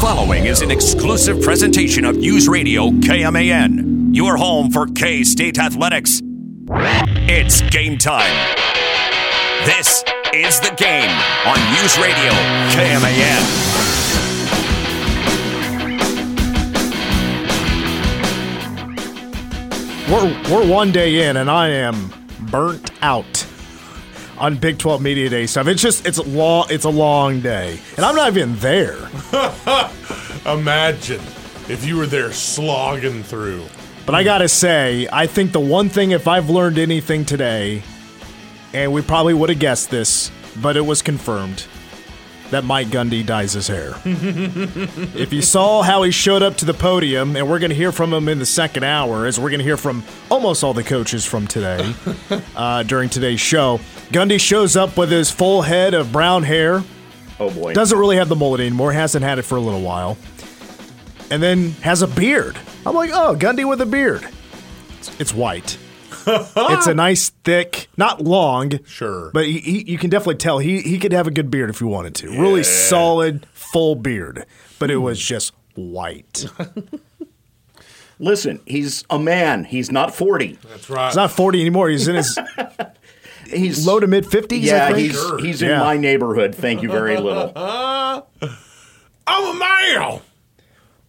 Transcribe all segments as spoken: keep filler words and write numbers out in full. following is an exclusive presentation of News Radio K M A N, your home for K-State athletics. It's game time. This is The Game on News Radio K M A N. We're, we're one day in, and I am burnt out on Big twelve Media Day stuff. It's just, it's a long, it's a long day. And I'm not even there. Imagine if you were there slogging through. But I got to say, I think the one thing, if I've learned anything today, and we probably would have guessed this, but it was confirmed, that Mike Gundy dyes his hair. If you saw how he showed up to the podium, and we're going to hear from him in the second hour, as we're going to hear from almost all the coaches from today uh, during today's show, Gundy shows up with his full head of brown hair. Oh, boy. Doesn't really have the mullet anymore. Hasn't had it for a little while. And then has a beard. I'm like, oh, Gundy with a beard. It's, it's white. It's a nice, thick, not long. Sure. But he, he, you can definitely tell he, he could have a good beard if he wanted to. Yeah. Really solid, full beard. But it was just white. Listen, he's a man. He's not forty. That's right. He's not forty anymore. He's in his he's, low to mid-fifties, yeah, I think. He's, sure. he's yeah. in my neighborhood. Thank you very little. I'm a man.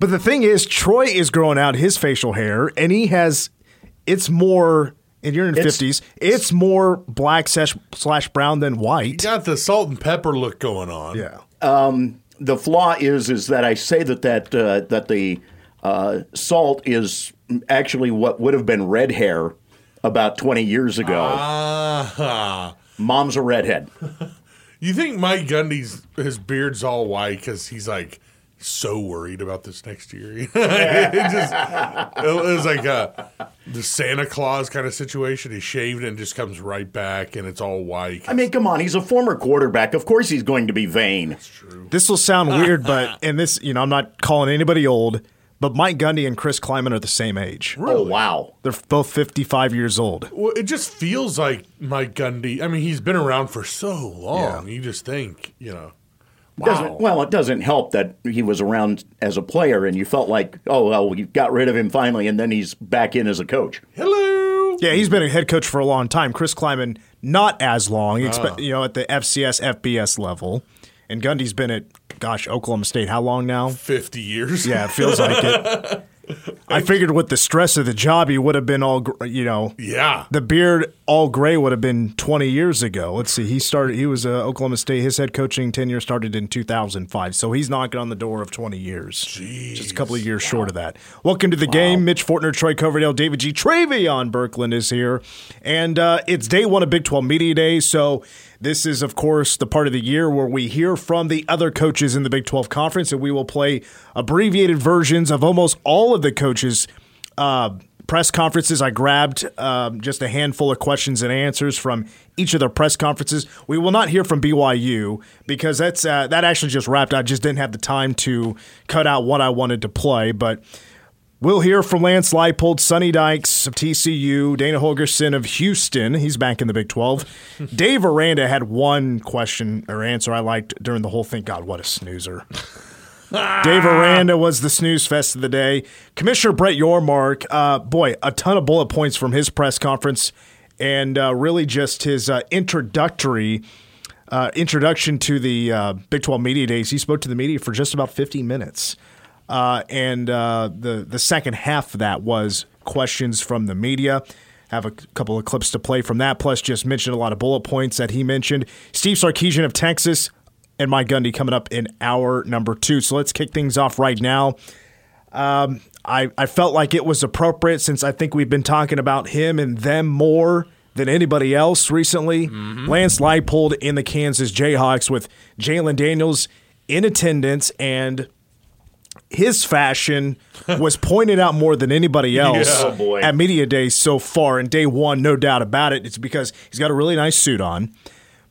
But the thing is, Troy is growing out his facial hair, and he has – it's more – and you're in the it's, fifties. It's more black slash, slash brown than white. You got the salt and pepper look going on. Yeah. Um, the flaw is is that I say that that, uh, that the uh, salt is actually what would have been red hair about twenty years ago. Uh-huh. Mom's a redhead. You think Mike Gundy's – his beard's all white because he's like – so worried about this next year. it, just, it was like a, the Santa Claus kind of situation. He shaved and just comes right back, and it's all white. I mean, come on. He's a former quarterback. Of course he's going to be vain. That's true. This will sound weird, but and this, you know, I'm not calling anybody old, but Mike Gundy and Chris Kleiman are the same age. Really? Oh, wow. They're both fifty-five years old. Well, it just feels like Mike Gundy. I mean, he's been around for so long. Yeah. You just think, you know. Wow. Doesn't, well, it doesn't help that he was around as a player and you felt like, oh, well, we got rid of him finally, and then he's back in as a coach. Hello. Yeah, he's been a head coach for a long time. Chris Kleiman, not as long, uh. expe- you know, at the F C S, F B S level. And Gundy's been at, gosh, Oklahoma State how long now? fifty years. Yeah, it feels like it. I figured with the stress of the job, he would have been all, you know. Yeah. The beard all gray would have been twenty years ago. Let's see. He started. He was uh, Oklahoma State. His head coaching tenure started in two thousand five. So he's knocking on the door of twenty years. Jeez. Just a couple of years wow. short of that. Welcome to the wow. game. Mitch Fortner, Troy Coverdale, David G. Travion Berkland is here. And uh, it's day one of Big twelve Media Day. So this is, of course, the part of the year where we hear from the other coaches in the Big twelve Conference, and we will play abbreviated versions of almost all of the coaches' uh, press conferences. I grabbed uh, just a handful of questions and answers from each of their press conferences. We will not hear from B Y U because that's uh, that actually just wrapped. I just didn't have the time to cut out what I wanted to play, but we'll hear from Lance Leipold, Sonny Dykes of T C U, Dana Holgorsen of Houston. He's back in the Big twelve. Dave Aranda had one question or answer I liked during the whole thing. God, what a snoozer. Dave Aranda was the snooze fest of the day. Commissioner Brett Yormark, uh, boy, a ton of bullet points from his press conference, and uh, really just his uh, introductory uh, introduction to the uh, Big twelve Media Days. He spoke to the media for just about fifty minutes, uh, and uh, the the second half of that was questions from the media. Have a couple of clips to play from that. Plus, just mentioned a lot of bullet points that he mentioned. Steve Sarkisian of Texas and Mike Gundy coming up in hour number two. So let's kick things off right now. Um, I, I felt like it was appropriate since I think we've been talking about him and them more than anybody else recently. Mm-hmm. Lance Leipold in the Kansas Jayhawks with Jalen Daniels in attendance, and his fashion was pointed out more than anybody else yeah, boy. at Media Day so far. And day one, no doubt about it, it's because he's got a really nice suit on.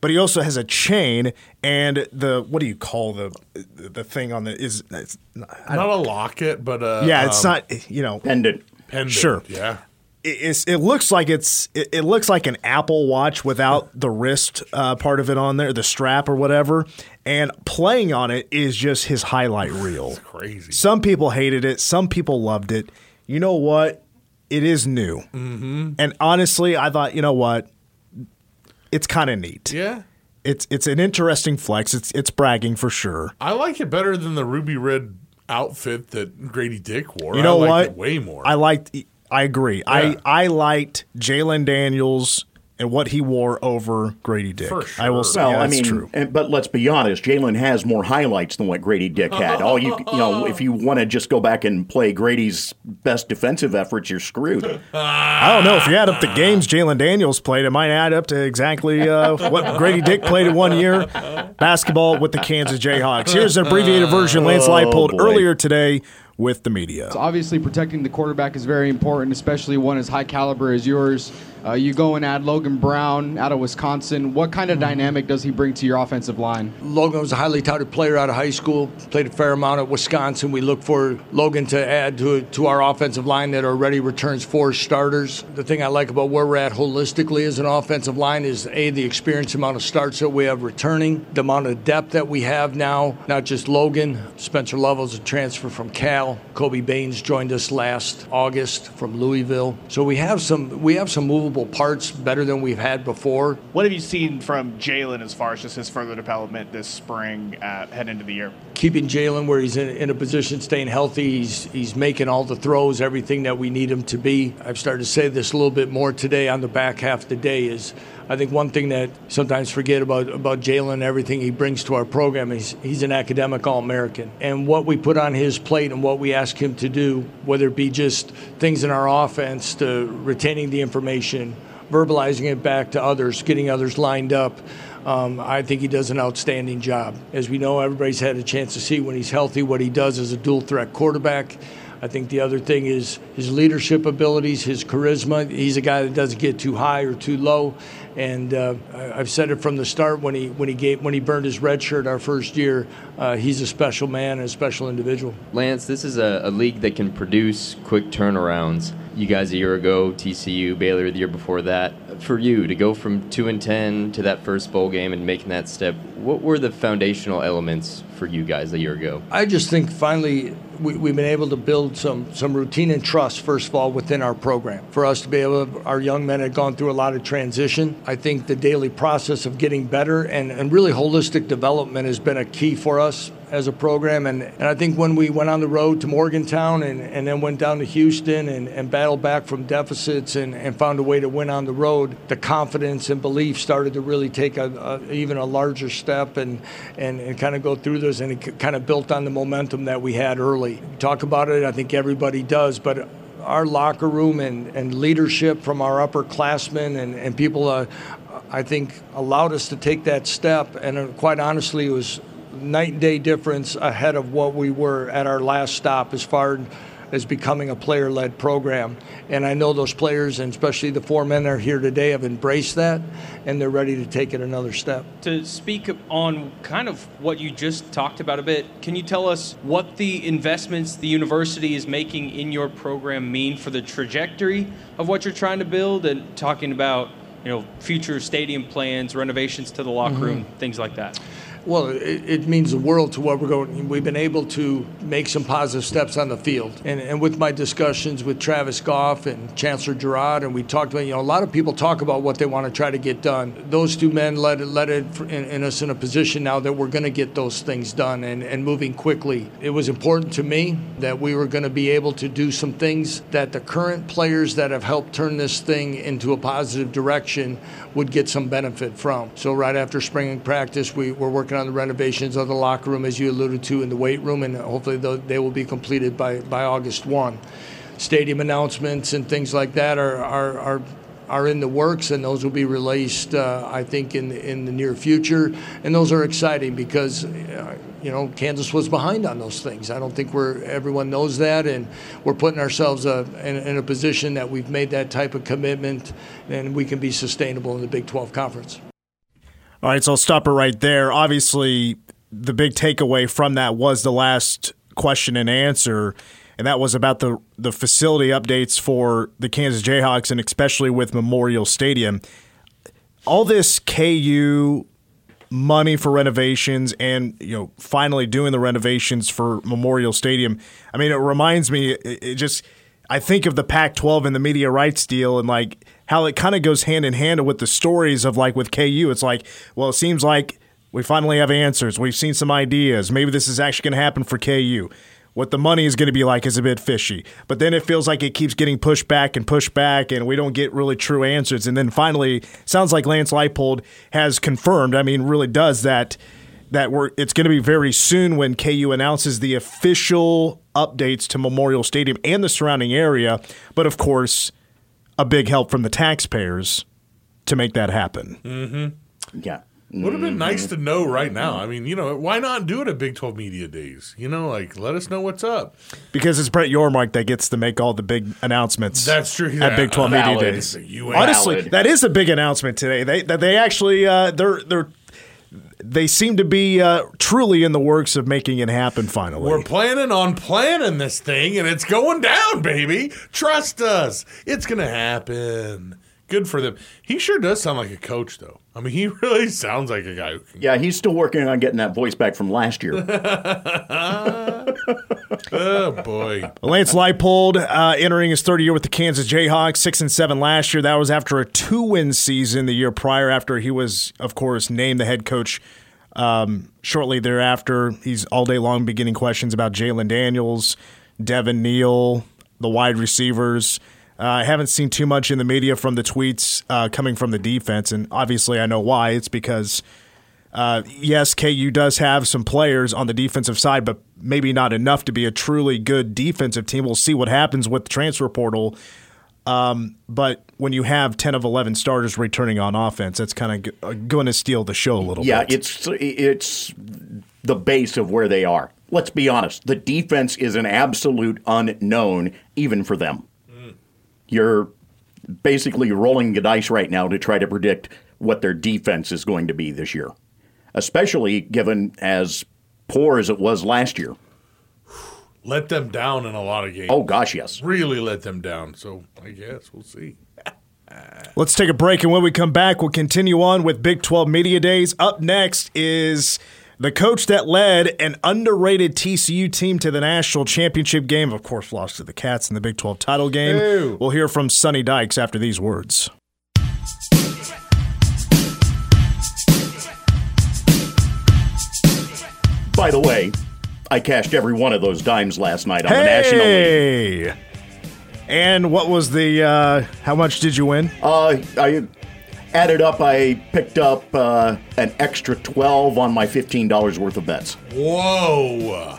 But he also has a chain and the what do you call the the thing on the is it's, not a locket, but a, yeah, it's um, not you know pendant. Pendant, sure, yeah. It, it looks like it's it, it looks like an Apple Watch without the wrist uh, part of it on there, the strap or whatever. And playing on it is just his highlight reel. It's crazy. Some people hated it. Some people loved it. You know what? It is new. Mm-hmm. And honestly, I thought, you know what? It's kind of neat. Yeah. It's it's an interesting flex. It's it's bragging for sure. I like it better than the ruby red outfit that Grady Dick wore. You know I liked what? It way more. I liked. I agree. Yeah. I, I liked Jalen Daniels and what he wore over Grady Dick. For sure. I will say well, yeah, that's I mean, true. And, but let's be honest, Jalen has more highlights than what Grady Dick had. All you, you know, if you want to just go back and play Grady's best defensive efforts, you're screwed. I don't know. If you add up the games Jalen Daniels played, it might add up to exactly uh, what Grady Dick played in one year, basketball with the Kansas Jayhawks. Here's an abbreviated version Lance Leipold oh, earlier today with the media. So obviously, protecting the quarterback is very important, especially one as high caliber as yours. Uh, you go and add Logan Brown out of Wisconsin. What kind of dynamic does he bring to your offensive line? Logan was a highly touted player out of high school, played a fair amount at Wisconsin. We look for Logan to add to to our offensive line that already returns four starters. The thing I like about where we're at holistically as an offensive line is, A, the experience amount of starts that we have returning, the amount of depth that we have now, not just Logan. Spencer Lovell's a transfer from Cal. Kobe Baines joined us last August from Louisville. So we have some we have some movable parts better than we've had before. What have you seen from Jalen as far as just his further development this spring, uh, head into the year? Keeping Jalen where he's in, in a position, staying healthy. He's, he's making all the throws, everything that we need him to be. I've started to say this a little bit more today on the back half of the day is I think one thing that sometimes forget about, about Jalen and everything he brings to our program is he's an academic All-American. And what we put on his plate and what we ask him to do, whether it be just things in our offense to retaining the information, verbalizing it back to others, getting others lined up, um, I think he does an outstanding job. As we know, everybody's had a chance to see when he's healthy what he does as a dual-threat quarterback. I think the other thing is his leadership abilities, his charisma. He's a guy that doesn't get too high or too low. And uh, I've said it from the start when he when he gave, when he burned his red shirt our first year, uh, he's a special man and a special individual. Lance, this is a, a league that can produce quick turnarounds. You guys a year ago, T C U, Baylor the year before that. For you to go from two and ten to that first bowl game and making that step, what were the foundational elements for you guys a year ago? I just think finally we, we've been able to build some some routine and trust, first of all, within our program. For us to be able to, our young men had gone through a lot of transition. I think the daily process of getting better and, and really holistic development has been a key for us as a program. And, and I think when we went on the road to Morgantown and, and then went down to Houston and, and battled back from deficits and, and found a way to win on the road, the confidence and belief started to really take a, a, even a larger step and, and, and kind of go through those. And it kind of built on the momentum that we had early. We talk about it, I think everybody does, but our locker room and, and leadership from our upperclassmen and, and people, uh, I think, allowed us to take that step. And uh, quite honestly, it was night and day difference ahead of what we were at our last stop as far as becoming a player-led program. And I know those players, and especially the four men that are here today, have embraced that, and they're ready to take it another step. To speak on kind of what you just talked about a bit, can you tell us what the investments the university is making in your program mean for the trajectory of what you're trying to build, and talking about, you know, future stadium plans, renovations to the locker mm-hmm. room, things like that? Well, it, it means the world to where we're going. We've been able to make some positive steps on the field. And, and with my discussions with Travis Goff and Chancellor Girard, and we talked about, you know, a lot of people talk about what they want to try to get done. Those two men led, led it in, in us in a position now that we're going to get those things done and, and moving quickly. It was important to me that we were going to be able to do some things that the current players that have helped turn this thing into a positive direction would get some benefit from. So right after spring practice, we were working on the renovations of the locker room, as you alluded to, in the weight room, and hopefully they will be completed by, by August first. Stadium announcements and things like that are are, are are in the works, and those will be released, uh, I think, in the, in the near future. And those are exciting because, uh, you know, Kansas was behind on those things. I don't think we're everyone knows that, and we're putting ourselves uh, in, in a position that we've made that type of commitment, and we can be sustainable in the Big twelve Conference. All right, so I'll stop it right there. Obviously, the big takeaway from that was the last question and answer. and that was about the the facility updates for the Kansas Jayhawks, and especially with Memorial Stadium. All this K U money for renovations and, you know, finally doing the renovations for Memorial Stadium. I mean, it reminds me, it just, I think of the Pac twelve and the media rights deal, and like how it kind of goes hand in hand with the stories of like with K U. It's like, well, it seems like we finally have answers. We've seen some ideas. Maybe this is actually going to happen for K U. What the money is going to be like is a bit fishy. But then it feels like it keeps getting pushed back and pushed back, and we don't get really true answers. And then finally, sounds like Lance Leipold has confirmed, I mean, really does, that that we're, it's going to be very soon when K U announces the official updates to Memorial Stadium and the surrounding area. But, of course, a big help from the taxpayers to make that happen. Mm-hmm. Yeah. Would have been nice to know right now. I mean, you know, why not do it at Big twelve Media Days? You know, like, let us know what's up. Because it's Brett Yormark that gets to make all the big announcements. That's true. Yeah. At Big twelve Valid. Media Days. Honestly, that is a big announcement today. They that they actually uh, they're they're they seem to be uh, truly in the works of making it happen. Finally, we're planning on planning this thing, and it's going down, baby. Trust us, it's gonna happen. Good for them. He sure does sound like a coach, though. I mean, he really sounds like a guy who can... Yeah, he's still working on getting that voice back from last year. Oh, boy. Lance Leipold uh, entering his third year with the Kansas Jayhawks, six and seven last year. That was after a two-win season the year prior, after he was, of course, named the head coach um, shortly thereafter. He's all day long beginning questions about Jalen Daniels, Devin Neal, the wide receivers. Uh, I haven't seen too much in the media from the tweets uh, coming from the defense, and obviously I know why. It's because, uh, yes, K U does have some players on the defensive side, but maybe not enough to be a truly good defensive team. We'll see what happens with the transfer portal. Um, but when you have ten of eleven starters returning on offense, that's kind of going to steal the show a little yeah, bit. Yeah, it's it's the base of where they are. Let's be honest. The defense is an absolute unknown, even for them. You're basically rolling the dice right now to try to predict what their defense is going to be this year, especially given as poor as it was last year. Let them down in a lot of games. Oh, gosh, yes. Really let them down. So I guess we'll see. Let's take a break, and when we come back, we'll continue on with Big twelve Media Days. Up next is the coach that led an underrated T C U team to the national championship game, of course, lost to the Cats in the Big twelve title game. Ew. We'll hear from Sonny Dykes after these words. By the way, I cashed every one of those dimes last night on hey! the National League. And what was the, uh, how much did you win? Uh, I... Added up, I picked up uh, an extra twelve on my fifteen dollars worth of bets. Whoa!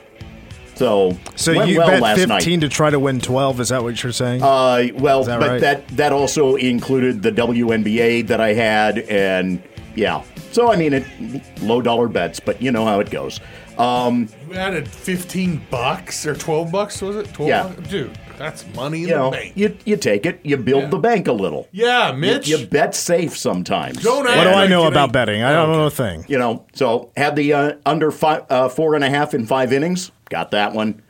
So, so went you well bet last fifteen night. To try to win twelve? Is that what you're saying? Uh, well, that but right? that that also included the W N B A that I had, and yeah. So I mean, it low dollar bets, but you know how it goes. Um, you added fifteen bucks or twelve bucks? Was it twelve? Yeah, bucks? Dude. That's money in you the know, bank. You, you take it. You build yeah. the bank a little. Yeah, Mitch. You, you bet safe sometimes. Don't add what do I know about I, betting? I don't okay. know a thing. You know, so had the uh, under five, uh, four and a half in five innings. Got that one.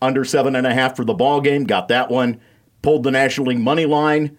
Under seven and a half for the ball game. Got that one. Pulled the National League money line.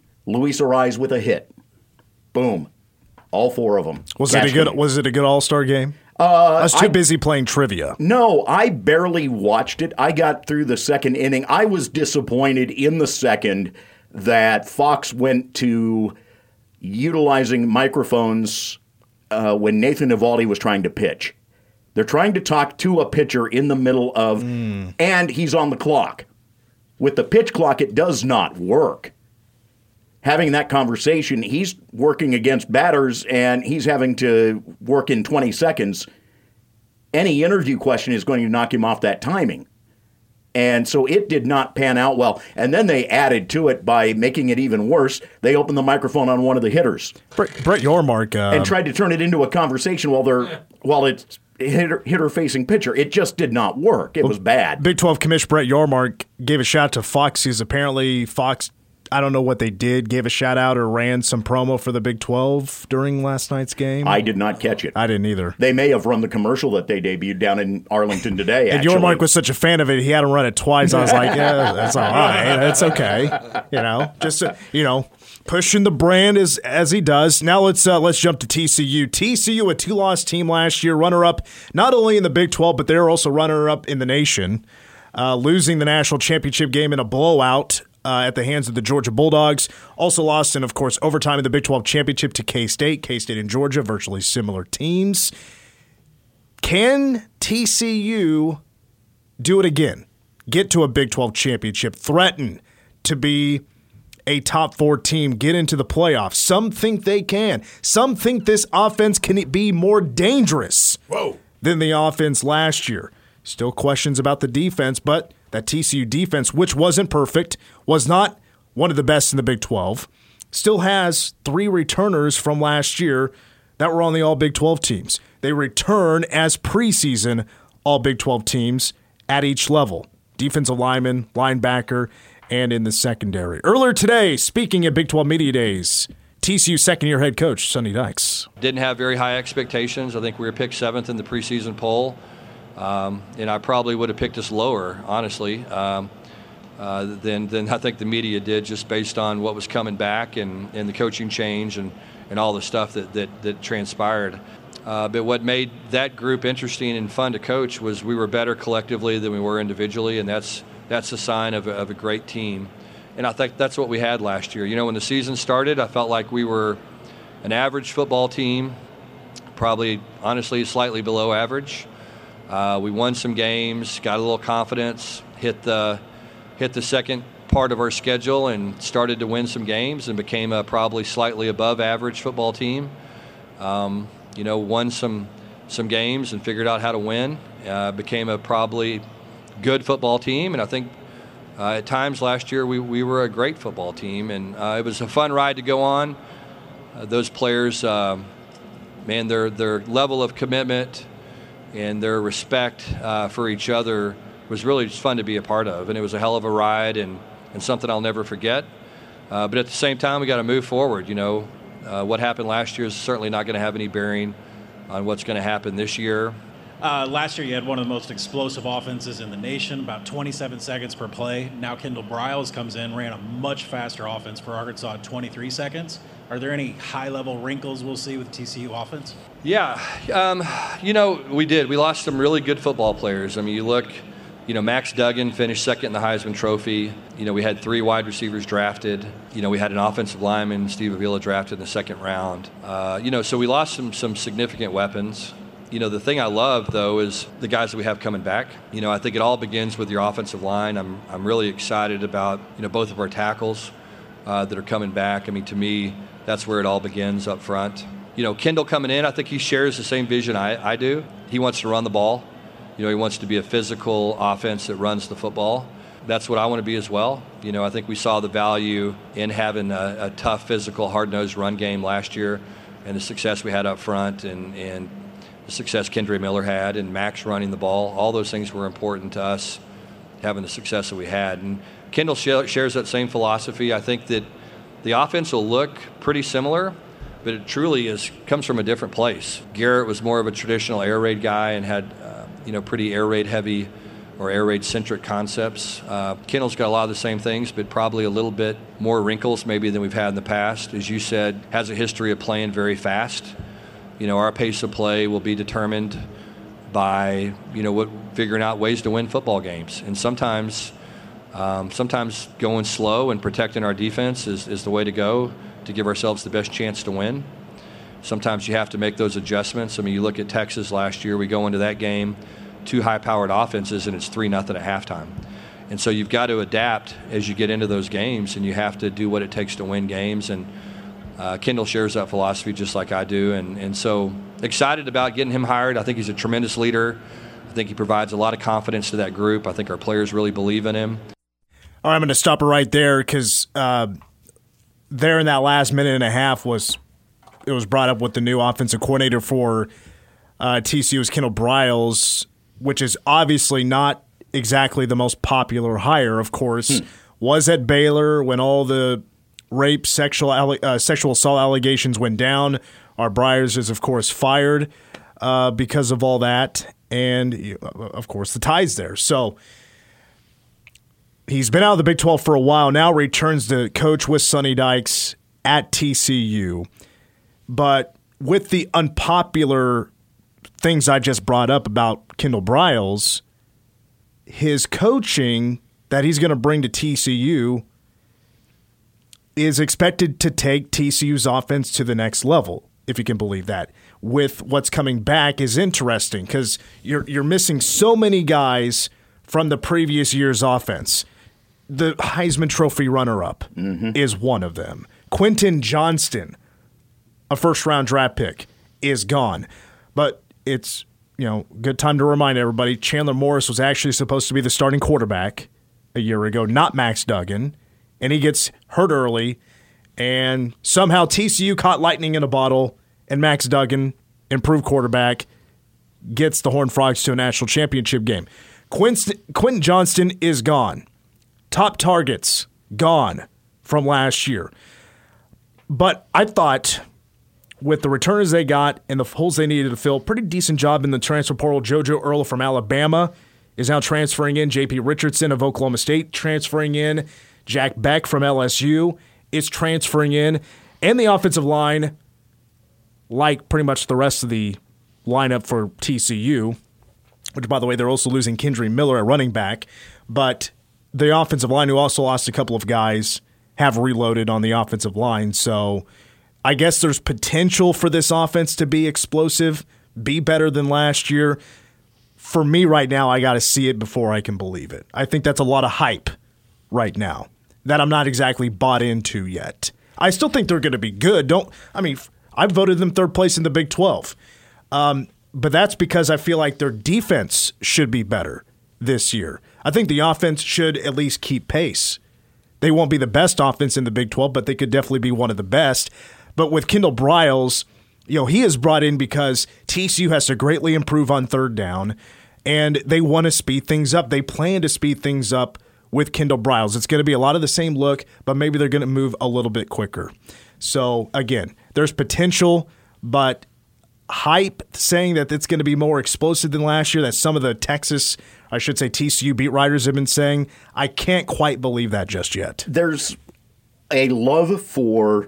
Luis Arraez with a hit. Boom. All four of them. Was Cash it a good game. Was it a good all-star game? Uh, I was too I, busy playing trivia. No, I barely watched it. I got through the second inning. I was disappointed in the second that Fox went to utilizing microphones uh, when Nathan Eovaldi was trying to pitch. They're trying to talk to a pitcher in the middle of, mm. and he's on the clock. With the pitch clock, it does not work. Having that conversation, he's working against batters, and he's having to work in twenty seconds. Any interview question is going to knock him off that timing. And so it did not pan out well. And then they added to it by making it even worse. They opened the microphone on one of the hitters. Brett, Brett Yormark. Uh, and tried to turn it into a conversation while they're while it's hitter, hitter-facing pitcher. It just did not work. It well, was bad. Big twelve Commissioner Brett Yormark gave a shout to Fox. He's apparently Fox, I don't know what they did, gave a shout out or ran some promo for the Big twelve during last night's game. I did not catch it. I didn't either. They may have run the commercial that they debuted down in Arlington today, and actually. Yormark was such a fan of it, he had him run it twice. I was like, yeah, that's all right. That's okay. You know, just, you know, pushing the brand as as he does. Now let's uh, let's jump to T C U. T C U, a two-loss team last year, runner-up not only in the Big twelve, but they're also runner-up in the nation, uh, losing the national championship game in a blowout Uh, at the hands of the Georgia Bulldogs. Also lost in, of course, overtime in the Big twelve Championship to K-State. K-State and Georgia, virtually similar teams. Can T C U do it again? Get to a Big twelve Championship, threaten to be a top four team, get into the playoffs? Some think they can. Some think this offense can be more dangerous Whoa. than the offense last year. Still questions about the defense, but that T C U defense, which wasn't perfect, was not one of the best in the Big twelve, still has three returners from last year that were on the All-Big twelve teams. They return as preseason All-Big twelve teams at each level, defensive lineman, linebacker, and in the secondary. Earlier today, speaking at Big twelve Media Days, T C U second-year head coach Sonny Dykes. Didn't have very high expectations. I think we were picked seventh in the preseason poll. Um, and I probably would have picked us lower, honestly, um, uh, than, than I think the media did, just based on what was coming back and, and the coaching change and, and all the stuff that, that, that transpired. Uh, but what made that group interesting and fun to coach was we were better collectively than we were individually, and that's that's a sign of a, of a great team. And I think that's what we had last year. You know, when the season started, I felt like we were an average football team, probably, honestly, slightly below average. Uh, we won some games, got a little confidence, hit the hit the second part of our schedule and started to win some games and became a probably slightly above average football team. Um, you know, won some some games and figured out how to win, uh, became a probably good football team. And I think uh, at times last year we, we were a great football team. And uh, it was a fun ride to go on. Uh, those players, uh, man, their their level of commitment and their respect uh, for each other was really just fun to be a part of. And it was a hell of a ride and, and something I'll never forget. Uh, but at the same time, we got to move forward. You know, uh, what happened last year is certainly not going to have any bearing on what's going to happen this year. Uh, last year, you had one of the most explosive offenses in the nation, about twenty-seven seconds per play. Now Kendal Briles comes in, ran a much faster offense for Arkansas at twenty-three seconds. Are there any high-level wrinkles we'll see with T C U offense? Yeah, um, you know, we did. We lost some really good football players. I mean, you look, you know, Max Duggan finished second in the Heisman Trophy. You know, we had three wide receivers drafted. You know, we had an offensive lineman, Steve Avila, drafted in the second round. Uh, you know, so we lost some some significant weapons. You know, the thing I love, though, is the guys that we have coming back. You know, I think it all begins with your offensive line. I'm I'm really excited about, you know, both of our tackles uh, that are coming back. I mean, to me, that's where it all begins up front. You know, Kendal coming in, I think he shares the same vision I, I do. He wants to run the ball. You know, he wants to be a physical offense that runs the football. That's what I want to be as well. You know, I think we saw the value in having a, a tough, physical, hard-nosed run game last year and the success we had up front and, and the success Kendre Miller had and Max running the ball. All those things were important to us, having the success that we had. And Kendal sh- shares that same philosophy. I think that the offense will look pretty similar, but it truly is comes from a different place. Garrett was more of a traditional air raid guy and had uh, you know, pretty air raid heavy or air raid centric concepts. Uh, Kendall's got a lot of the same things, but probably a little bit more wrinkles maybe than we've had in the past. As you said, has a history of playing very fast. You know, our pace of play will be determined by, you know, what figuring out ways to win football games. And sometimes um, sometimes going slow and protecting our defense is, is the way to go to give ourselves the best chance to win. Sometimes you have to make those adjustments. I mean, you look at Texas last year, we go into that game, two high-powered offenses, and it's three nothing at halftime. And so you've got to adapt as you get into those games, and you have to do what it takes to win games. And Uh, Kendal shares that philosophy just like I do, and, and so excited about getting him hired. I think he's a tremendous leader. I think he provides a lot of confidence to that group. I think our players really believe in him. All right, I'm going to stop it right there because uh, there in that last minute and a half was it was brought up what the new offensive coordinator for uh, T C U was Kendal Briles, which is obviously not exactly the most popular hire, of course. Hmm. Was at Baylor when all the rape, sexual uh, sexual assault allegations went down. Our Briers is, of course, fired uh, because of all that. And, uh, of course, the ties there. So he's been out of the Big twelve for a while. Now returns to coach with Sonny Dykes at T C U. But with the unpopular things I just brought up about Kendal Briles, his coaching that he's going to bring to T C U is expected to take T C U's offense to the next level, if you can believe that. With what's coming back is interesting because you're you're missing so many guys from the previous year's offense. The Heisman Trophy runner-up mm-hmm. is one of them. Quentin Johnston, a first-round draft pick, is gone. But it's you know good time to remind everybody, Chandler Morris was actually supposed to be the starting quarterback a year ago, not Max Duggan. And he gets hurt early, and somehow T C U caught lightning in a bottle, and Max Duggan, improved quarterback, gets the Horned Frogs to a national championship game. Quinst- Quentin Johnston is gone. Top targets, gone from last year. But I thought, with the returners they got and the holes they needed to fill, pretty decent job in the transfer portal. JoJo Earl from Alabama is now transferring in. J P Richardson of Oklahoma State transferring in. Jack Beck from L S U is transferring in. And the offensive line, like pretty much the rest of the lineup for T C U, which, by the way, they're also losing Kendre Miller at running back. But the offensive line, who also lost a couple of guys, have reloaded on the offensive line. So I guess there's potential for this offense to be explosive, be better than last year. For me right now, I got to see it before I can believe it. I think that's a lot of hype right now that I'm not exactly bought into yet. I still think they're going to be good. Don't I mean, I voted them third place in the Big twelve. Um, but that's because I feel like their defense should be better this year. I think the offense should at least keep pace. They won't be the best offense in the Big twelve, but they could definitely be one of the best. But with Kendal Briles, you know, he is brought in because T C U has to greatly improve on third down, and they want to speed things up. They plan to speed things up with Kendal Briles. It's going to be a lot of the same look, but maybe they're going to move a little bit quicker. So, again, there's potential, but hype saying that it's going to be more explosive than last year, that some of the Texas, I should say T C U beat writers have been saying, I can't quite believe that just yet. There's a love for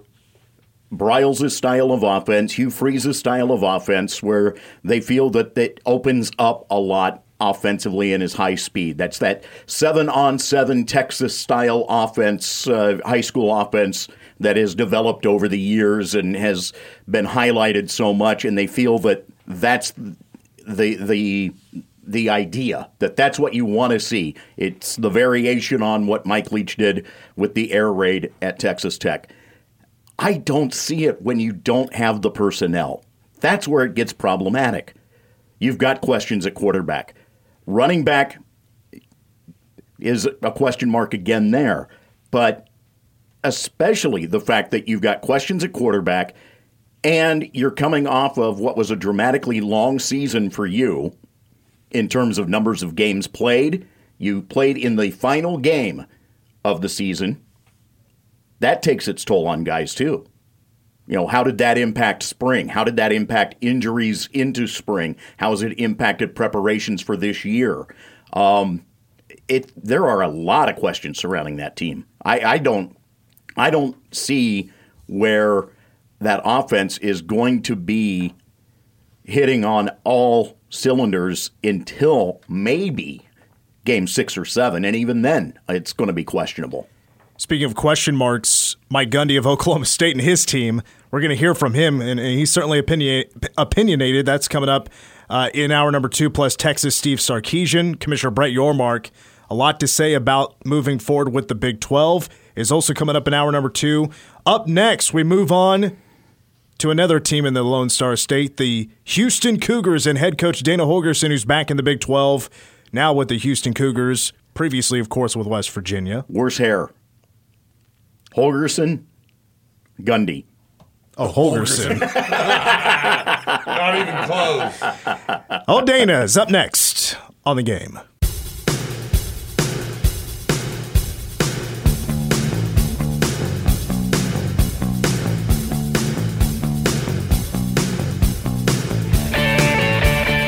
Briles' style of offense, Hugh Freeze's style of offense, where they feel that it opens up a lot offensively in his high speed. That's that seven-on-seven Texas-style offense, uh, high school offense that has developed over the years and has been highlighted so much, and they feel that that's the the the idea, that that's what you want to see. It's the variation on what Mike Leach did with the air raid at Texas Tech. I don't see it when you don't have the personnel. That's where it gets problematic. You've got questions at quarterback. Running back is a question mark again there, but especially the fact that you've got questions at quarterback and you're coming off of what was a dramatically long season for you in terms of numbers of games played. You played in the final game of the season. That takes its toll on guys too. You know, how did that impact spring? How did that impact injuries into spring? How has it impacted preparations for this year? Um, it there are a lot of questions surrounding that team. I, I don't, I don't see where that offense is going to be hitting on all cylinders until maybe game six or seven, and even then, it's going to be questionable. Speaking of question marks, Mike Gundy of Oklahoma State and his team, we're going to hear from him, and he's certainly opinionated. That's coming up uh, in hour number two, plus Texas Steve Sarkisian, Commissioner Brett Yormark. A lot to say about moving forward with the Big twelve is also coming up in hour number two. Up next, we move on to another team in the Lone Star State, the Houston Cougars and head coach Dana Holgorsen, who's back in the Big twelve, now with the Houston Cougars, previously, of course, with West Virginia. Worse hair. Holgorsen, Gundy. Oh, Holgorsen. Not even close. Oh, Dana's up next on The Game.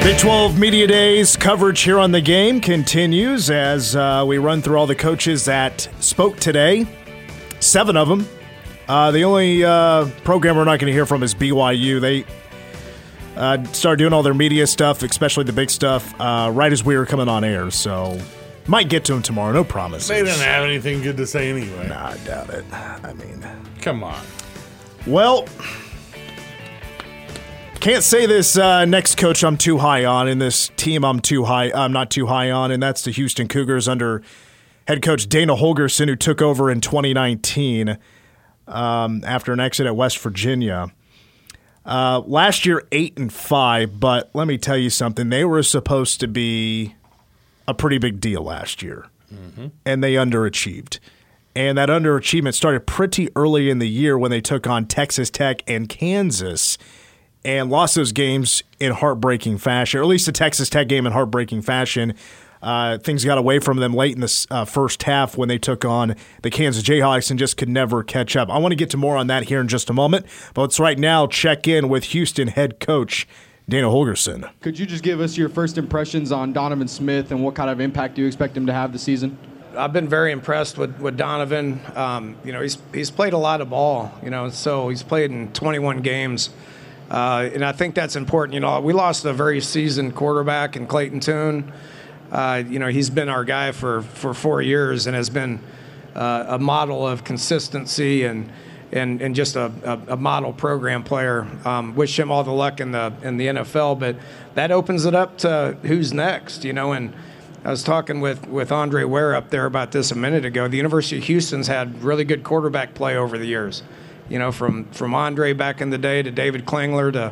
Big twelve Media Days coverage here on The Game continues as uh, we run through all the coaches that spoke today. Seven of them. Uh, the only uh, program we're not going to hear from is B Y U. They uh, started doing all their media stuff, especially the big stuff, uh, right as we were coming on air. So might get to them tomorrow. No promises. They didn't have anything good to say anyway. Nah, I doubt it. I mean. Come on. Well, can't say this uh, next coach I'm too high on, and this team I'm too high, I'm not too high on, and that's the Houston Cougars under head coach Dana Holgorsen, who took over in twenty nineteen um, after an exit at West Virginia. Uh, last year, eight and five, but let me tell you something: they were supposed to be a pretty big deal last year, mm-hmm. and they underachieved. And that underachievement started pretty early in the year when they took on Texas Tech and Kansas. And lost those games in heartbreaking fashion, or at least the Texas Tech game in heartbreaking fashion. Uh, things got away from them late in the uh, first half when they took on the Kansas Jayhawks and just could never catch up. I want to get to more on that here in just a moment, but let's right now check in with Houston head coach Dana Holgorsen. Could you just give us your first impressions on Donovan Smith and what kind of impact do you expect him to have this season? I've been very impressed with, with Donovan. Um, you know, he's he's played a lot of ball. You know, so he's played in twenty-one games. Uh, and I think that's important. You know, we lost a very seasoned quarterback in Clayton Tune. Uh, you know, he's been our guy for, for four years and has been uh, a model of consistency and and, and just a, a, a model program player. Um, wish him all the luck in the in the N F L, but that opens it up to who's next, you know. And I was talking with, with Andre Ware up there about this a minute ago. The University of Houston's had really good quarterback play over the years. You know, from, from Andre back in the day to David Klingler to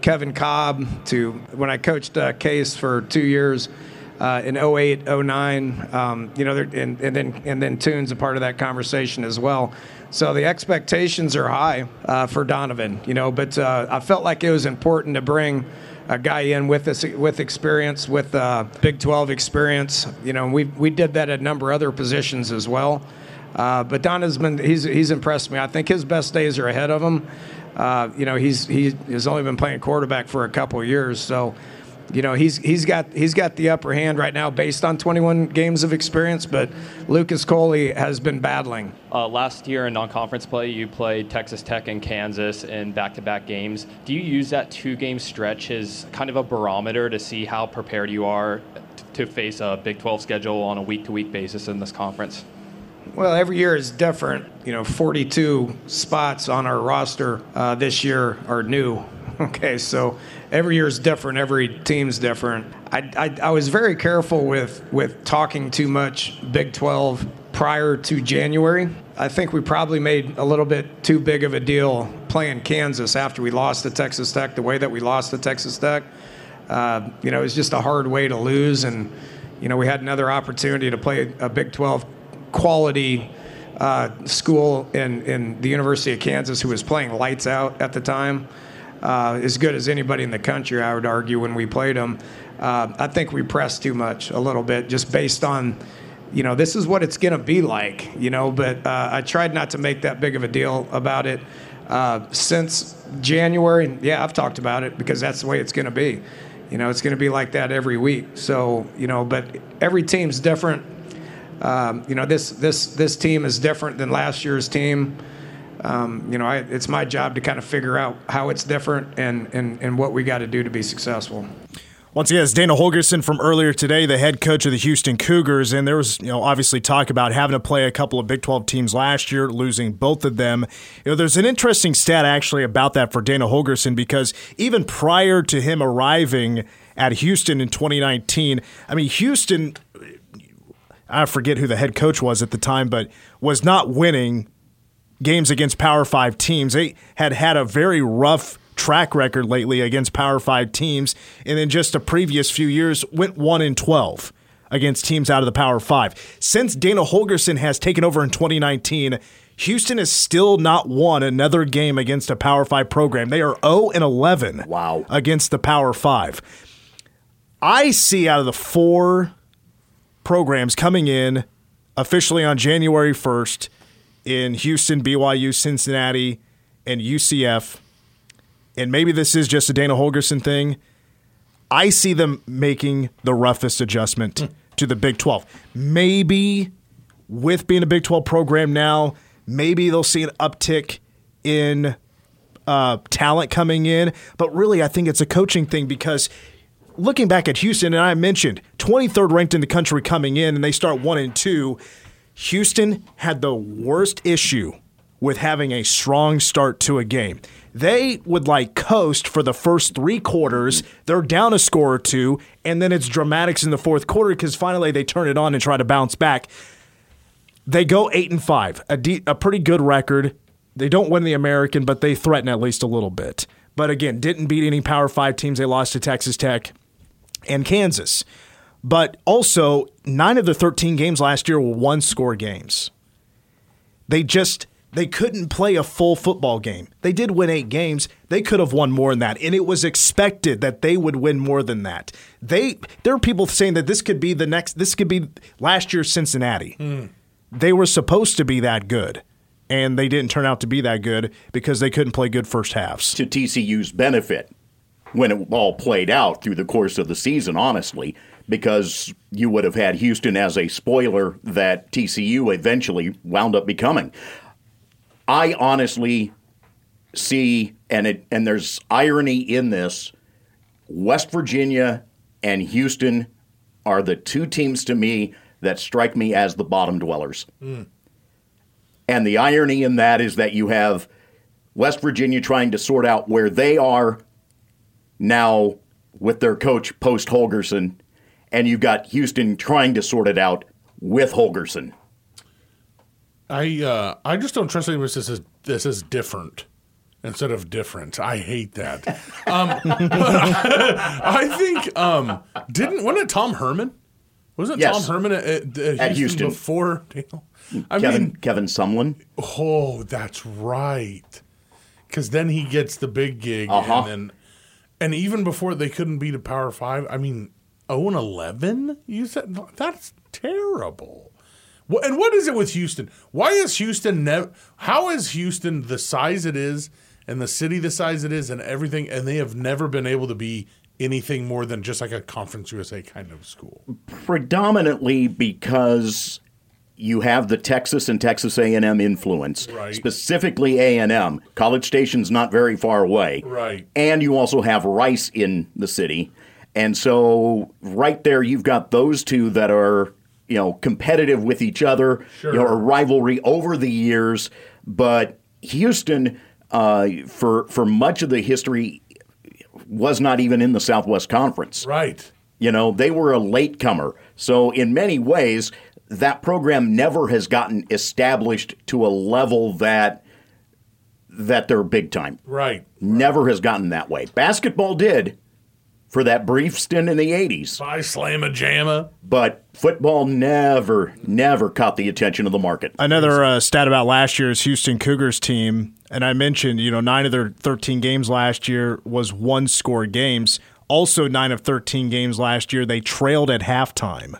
Kevin Cobb to when I coached uh, Case for two years uh, in oh eight, oh nine, um, you know, and, and then and then Tune's a part of that conversation as well. So the expectations are high uh, for Donovan, you know, but uh, I felt like it was important to bring a guy in with this, with experience, with uh, Big twelve experience. You know, we we did that at a number of other positions as well. Uh, but Don has been, he's, he's impressed me. I think his best days are ahead of him. Uh, you know, he's, he has only been playing quarterback for a couple of years. So, you know, he's, he's got, he's got the upper hand right now based on twenty-one games of experience, but Lucas Coley has been battling. Uh, last year in non-conference play, you played Texas Tech and Kansas in back-to-back games. Do you use that two-game stretch as kind of a barometer to see how prepared you are to face a Big twelve schedule on a week-to-week basis in this conference? Well, every year is different. You know, forty-two spots on our roster uh, this year are new. Okay, so every year is different. Every team's different. I, I, I was very careful with, with talking too much Big twelve prior to January. I think we probably made a little bit too big of a deal playing Kansas after we lost to Texas Tech, the way that we lost to Texas Tech. Uh, you know, it was just a hard way to lose. And, you know, we had another opportunity to play a Big twelve quality uh, school in, in the University of Kansas, who was playing lights out at the time, uh, as good as anybody in the country, I would argue, when we played them. Uh, I think we pressed too much a little bit just based on, you know, this is what it's going to be like, you know, but uh, I tried not to make that big of a deal about it uh, since January. And yeah, I've talked about it because that's the way it's going to be. You know, it's going to be like that every week. So, you know, but every team's different. Um, you know, this this this team is different than last year's team. Um, you know, I, it's my job to kind of figure out how it's different and and, and what we got to do to be successful. Once again, it's Dana Holgorsen from earlier today, the head coach of the Houston Cougars, and there was, you know, obviously talk about having to play a couple of Big twelve teams last year, losing both of them. You know, there's an interesting stat actually about that for Dana Holgorsen, because even prior to him arriving at Houston in twenty nineteen, I mean, Houston, I forget who the head coach was at the time, but was not winning games against Power Five teams. They had had a very rough track record lately against Power Five teams, and in just the previous few years went one and twelve against teams out of the Power Five. Since Dana Holgorsen has taken over in twenty nineteen, Houston has still not won another game against a Power Five program. They are oh and eleven wow. against the Power Five. I see out of the four programs coming in officially on January first in Houston, B Y U, Cincinnati, and U C F, and maybe this is just a Dana Holgorsen thing, I see them making the roughest adjustment mm. to the Big twelve. Maybe with being a Big twelve program now, maybe they'll see an uptick in uh, talent coming in. But really, I think it's a coaching thing, because looking back at Houston, and I mentioned twenty-third ranked in the country coming in, and they start one and two. Houston had the worst issue with having a strong start to a game. They would like coast for the first three quarters. They're down a score or two, and then it's dramatics in the fourth quarter because finally they turn it on and try to bounce back. They go eight and five, a, de- a pretty good record. They don't win the American, but they threaten at least a little bit. But again, didn't beat any Power Five teams. They lost to Texas Tech and Kansas. But also, nine of the thirteen games last year were one-score games. They just... They couldn't play a full football game. They did win eight games. They could have won more than that, and it was expected that they would win more than that. They there are people saying that this could be the next. This could be last year's Cincinnati. Mm. They were supposed to be that good, and they didn't turn out to be that good because they couldn't play good first halves. To T C U's benefit, when it all played out through the course of the season, honestly, because you would have had Houston as a spoiler that T C U eventually wound up becoming. I honestly see, and it, and there's irony in this, West Virginia and Houston are the two teams to me that strike me as the bottom dwellers. Mm. And the irony in that is that you have West Virginia trying to sort out where they are now with their coach post-Holgorsen, and you've got Houston trying to sort it out with Holgorsen. I uh, I just don't trust anybody who says this is different instead of different. I hate that. Um, but I, I think um, didn't wasn't it Tom Herman? Wasn't it yes. Tom Herman at, at, Houston, at Houston before? You know, I Kevin mean, Kevin Sumlin. Oh, that's right. Because then he gets the big gig, uh-huh. and then, and even before they couldn't beat a Power Five. I mean, oh and eleven. You said that's terrible. And what is it with Houston? Why is Houston never? How is Houston the size it is, and the city the size it is, and everything? And they have never been able to be anything more than just like a Conference U S A kind of school. Predominantly because you have the Texas and Texas A and M influence, right. Specifically A and M. College Station's not very far away, right? And you also have Rice in the city, and so right there you've got those two that are. You know, competitive with each other, sure. You know, a rivalry over the years. But Houston, uh, for for much of the history, was not even in the Southwest Conference. Right. You know, they were a latecomer. So in many ways, that program never has gotten established to a level that that they're big time. Right. Never has gotten that way. Basketball did. For that brief stint in the eighties. By slam a jamma. But football never, never caught the attention of the market. Another uh, stat about last year's Houston Cougars team, and I mentioned, you know, nine of their thirteen games last year was one-score games. Also, nine of thirteen games last year, they trailed at halftime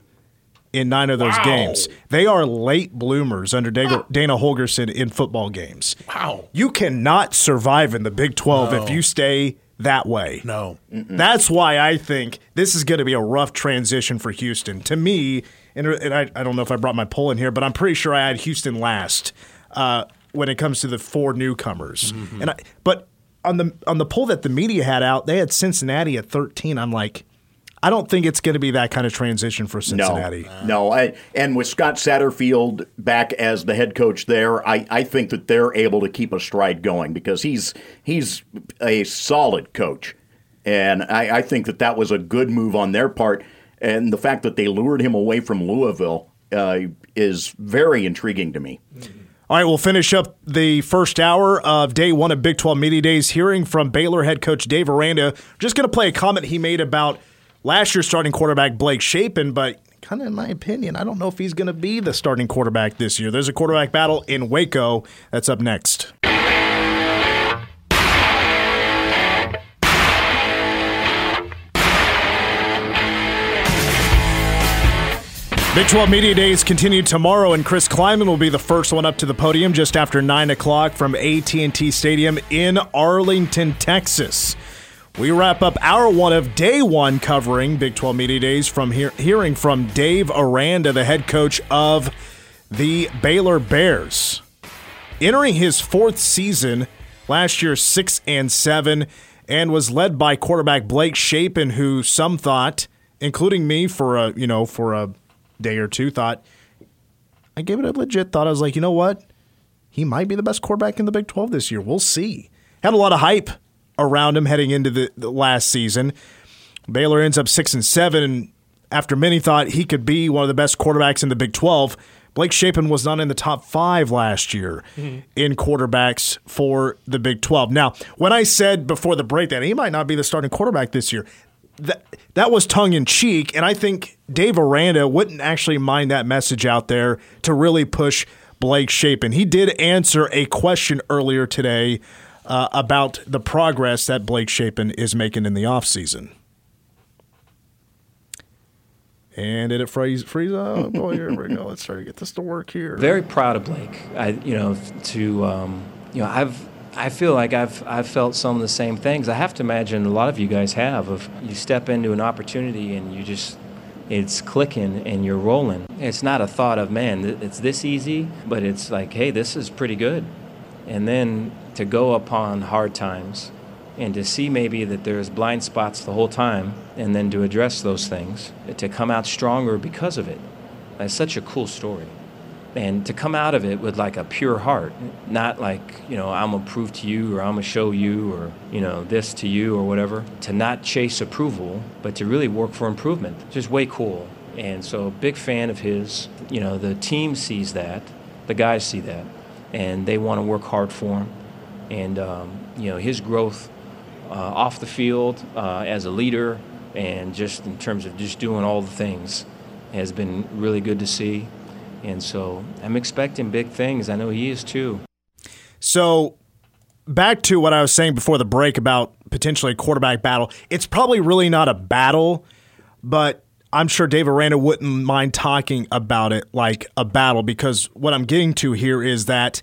in nine of those wow. games. They are late bloomers under Dana, Dana Holgorsen in football games. Wow. You cannot survive in the Big twelve no. if you stay that way. No. Mm-mm. That's why I think this is going to be a rough transition for Houston. To me, and, and I, I don't know if I brought my poll in here, but I'm pretty sure I had Houston last uh, when it comes to the four newcomers. Mm-hmm. And I, But on the on the poll that the media had out, they had Cincinnati at thirteen. I'm like, I don't think it's going to be that kind of transition for Cincinnati. No, no. I, and with Scott Satterfield back as the head coach there, I, I think that they're able to keep a stride going because he's he's a solid coach. And I, I think that that was a good move on their part. And the fact that they lured him away from Louisville uh, is very intriguing to me. Mm-hmm. All right, we'll finish up the first hour of day one of Big twelve Media Days, hearing from Baylor head coach Dave Aranda. Just going to play a comment he made about last year's starting quarterback, Blake Shapen, but kind of in my opinion, I don't know if he's going to be the starting quarterback this year. There's a quarterback battle in Waco. That's up next. Big twelve Media Days continue tomorrow, and Chris Kleiman will be the first one up to the podium just after nine o'clock from A T and T Stadium in Arlington, Texas. We wrap up hour one of day one covering Big twelve Media Days from hear- hearing from Dave Aranda, the head coach of the Baylor Bears. Entering his fourth season, last year six and seven, and was led by quarterback Blake Shapen, who some thought, including me for a, you know, for a day or two, thought, I gave it a legit thought. I was like, you know what? He might be the best quarterback in the Big twelve this year. We'll see. Had a lot of hype around him heading into the, the last season. Baylor ends up six and seven, and after many thought he could be one of the best quarterbacks in the Big twelve, Blake Shapen was not in the top five last year mm-hmm. in quarterbacks for the Big twelve. Now, when I said before the break that he might not be the starting quarterback this year, That that was tongue-in-cheek, and I think Dave Aranda wouldn't actually mind that message out there to really push Blake Shapen. He did answer a question earlier today uh, about the progress that Blake Shapen is making in the offseason. And did it freeze? freeze? Oh, boy, here we go. Let's try to get this to work here. Very proud of Blake. I, you know, to um, you know, I've. I feel like I've I've felt some of the same things. I have to imagine a lot of you guys have. Of you step into an opportunity and you just, it's clicking and you're rolling. It's not a thought of, man, it's this easy, but it's like, hey, this is pretty good. And then to go upon hard times and to see maybe that there's blind spots the whole time and then to address those things, to come out stronger because of it. That's such a cool story. And to come out of it with like a pure heart, not like, you know, I'm going to prove to you or I'm going to show you or, you know, this to you or whatever. To not chase approval, but to really work for improvement. Just way cool. And so big fan of his. You know, the team sees that. The guys see that. And they want to work hard for him. And, um, you know, his growth uh, off the field uh, as a leader and just in terms of just doing all the things has been really good to see. And so I'm expecting big things. I know he is too. So back to what I was saying before the break about potentially a quarterback battle. It's probably really not a battle, but I'm sure Dave Aranda wouldn't mind talking about it like a battle, because what I'm getting to here is that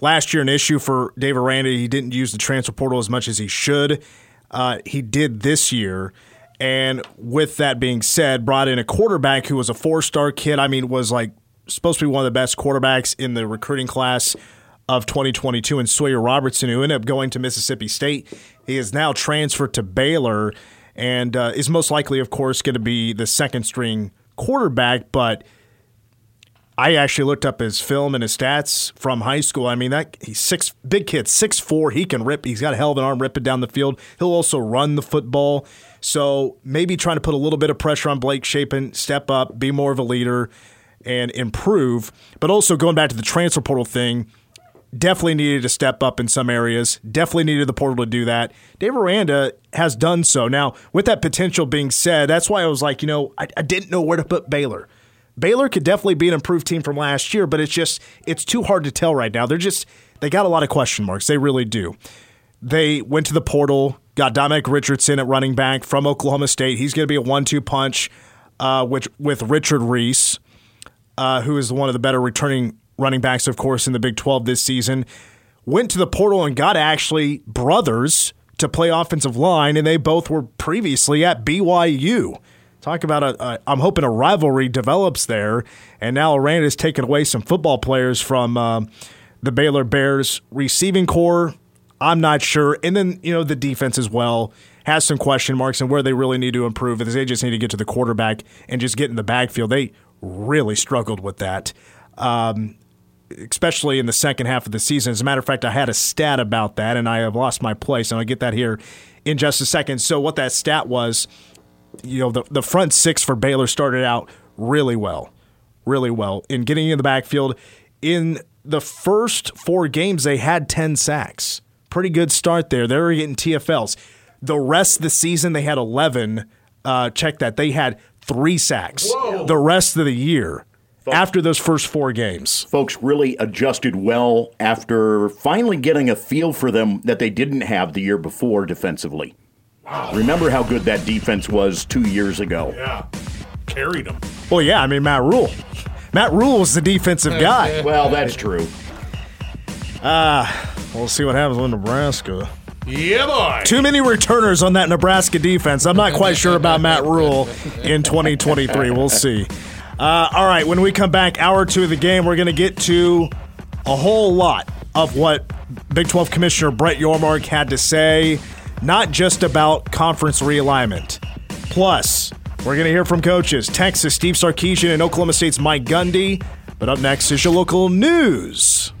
last year an issue for Dave Aranda, he didn't use the transfer portal as much as he should. Uh, he did this year. And with that being said, brought in a quarterback who was a four-star kid. I mean, was like, supposed to be one of the best quarterbacks in the recruiting class of twenty twenty-two, and Sawyer Robertson, who ended up going to Mississippi State. He is now transferred to Baylor and uh, is most likely, of course, going to be the second-string quarterback. But I actually looked up his film and his stats from high school. I mean, that he's six big kid, six foot four. He can rip. He's got a hell of an arm ripping down the field. He'll also run the football. So maybe trying to put a little bit of pressure on Blake Shapen, step up, be more of a leader, and improve. But also going back to the transfer portal thing, definitely needed to step up in some areas, definitely needed the portal to do that. Dave Aranda has done so. Now, with that potential being said, that's why I was like, you know, I, I didn't know where to put Baylor. Baylor could definitely be an improved team from last year, but it's just, it's too hard to tell right now. They're just, they got a lot of question marks. They really do. They went to the portal, got Dominic Richardson at running back from Oklahoma State. He's going to be a one two punch uh, which, with Richard Reese, Uh, who is one of the better returning running backs, of course, in the Big twelve this season. Went to the portal and got actually brothers to play offensive line, and they both were previously at B Y U. Talk about a, a I'm hoping a rivalry develops there, and now Aranda's taken away some football players from uh, the Baylor Bears receiving corps. I'm not sure. And then, you know, the defense as well has some question marks, and where they really need to improve is they just need to get to the quarterback and just get in the backfield. They really struggled with that, um, especially in the second half of the season. As a matter of fact, I had a stat about that, and I have lost my place, and I'll get that here in just a second. So what that stat was, you know, the, the front six for Baylor started out really well, really well in getting in the backfield in the first four games, they had ten sacks. Pretty good start there. They were getting T F Ls. The rest of the season, they had eleven. Uh, check that. They had three sacks. Whoa. The rest of the year. Folks, after those first four games. Folks really adjusted well after finally getting a feel for them that they didn't have the year before defensively. Wow. Remember how good that defense was two years ago. Yeah, carried them. Well, yeah, I mean, Matt Rhule. Matt Rhule was the defensive guy. Well, that's true. Uh, we'll see what happens with Nebraska. Yeah, boy. Too many returners on that Nebraska defense. I'm not quite sure about Matt Rhule in twenty twenty-three. We'll see. Uh, all right, when we come back, hour two of the game, we're going to get to a whole lot of what Big twelve Commissioner Brett Yormark had to say, not just about conference realignment. Plus, we're going to hear from coaches Texas Steve Sarkisian and Oklahoma State's Mike Gundy. But up next is your local news.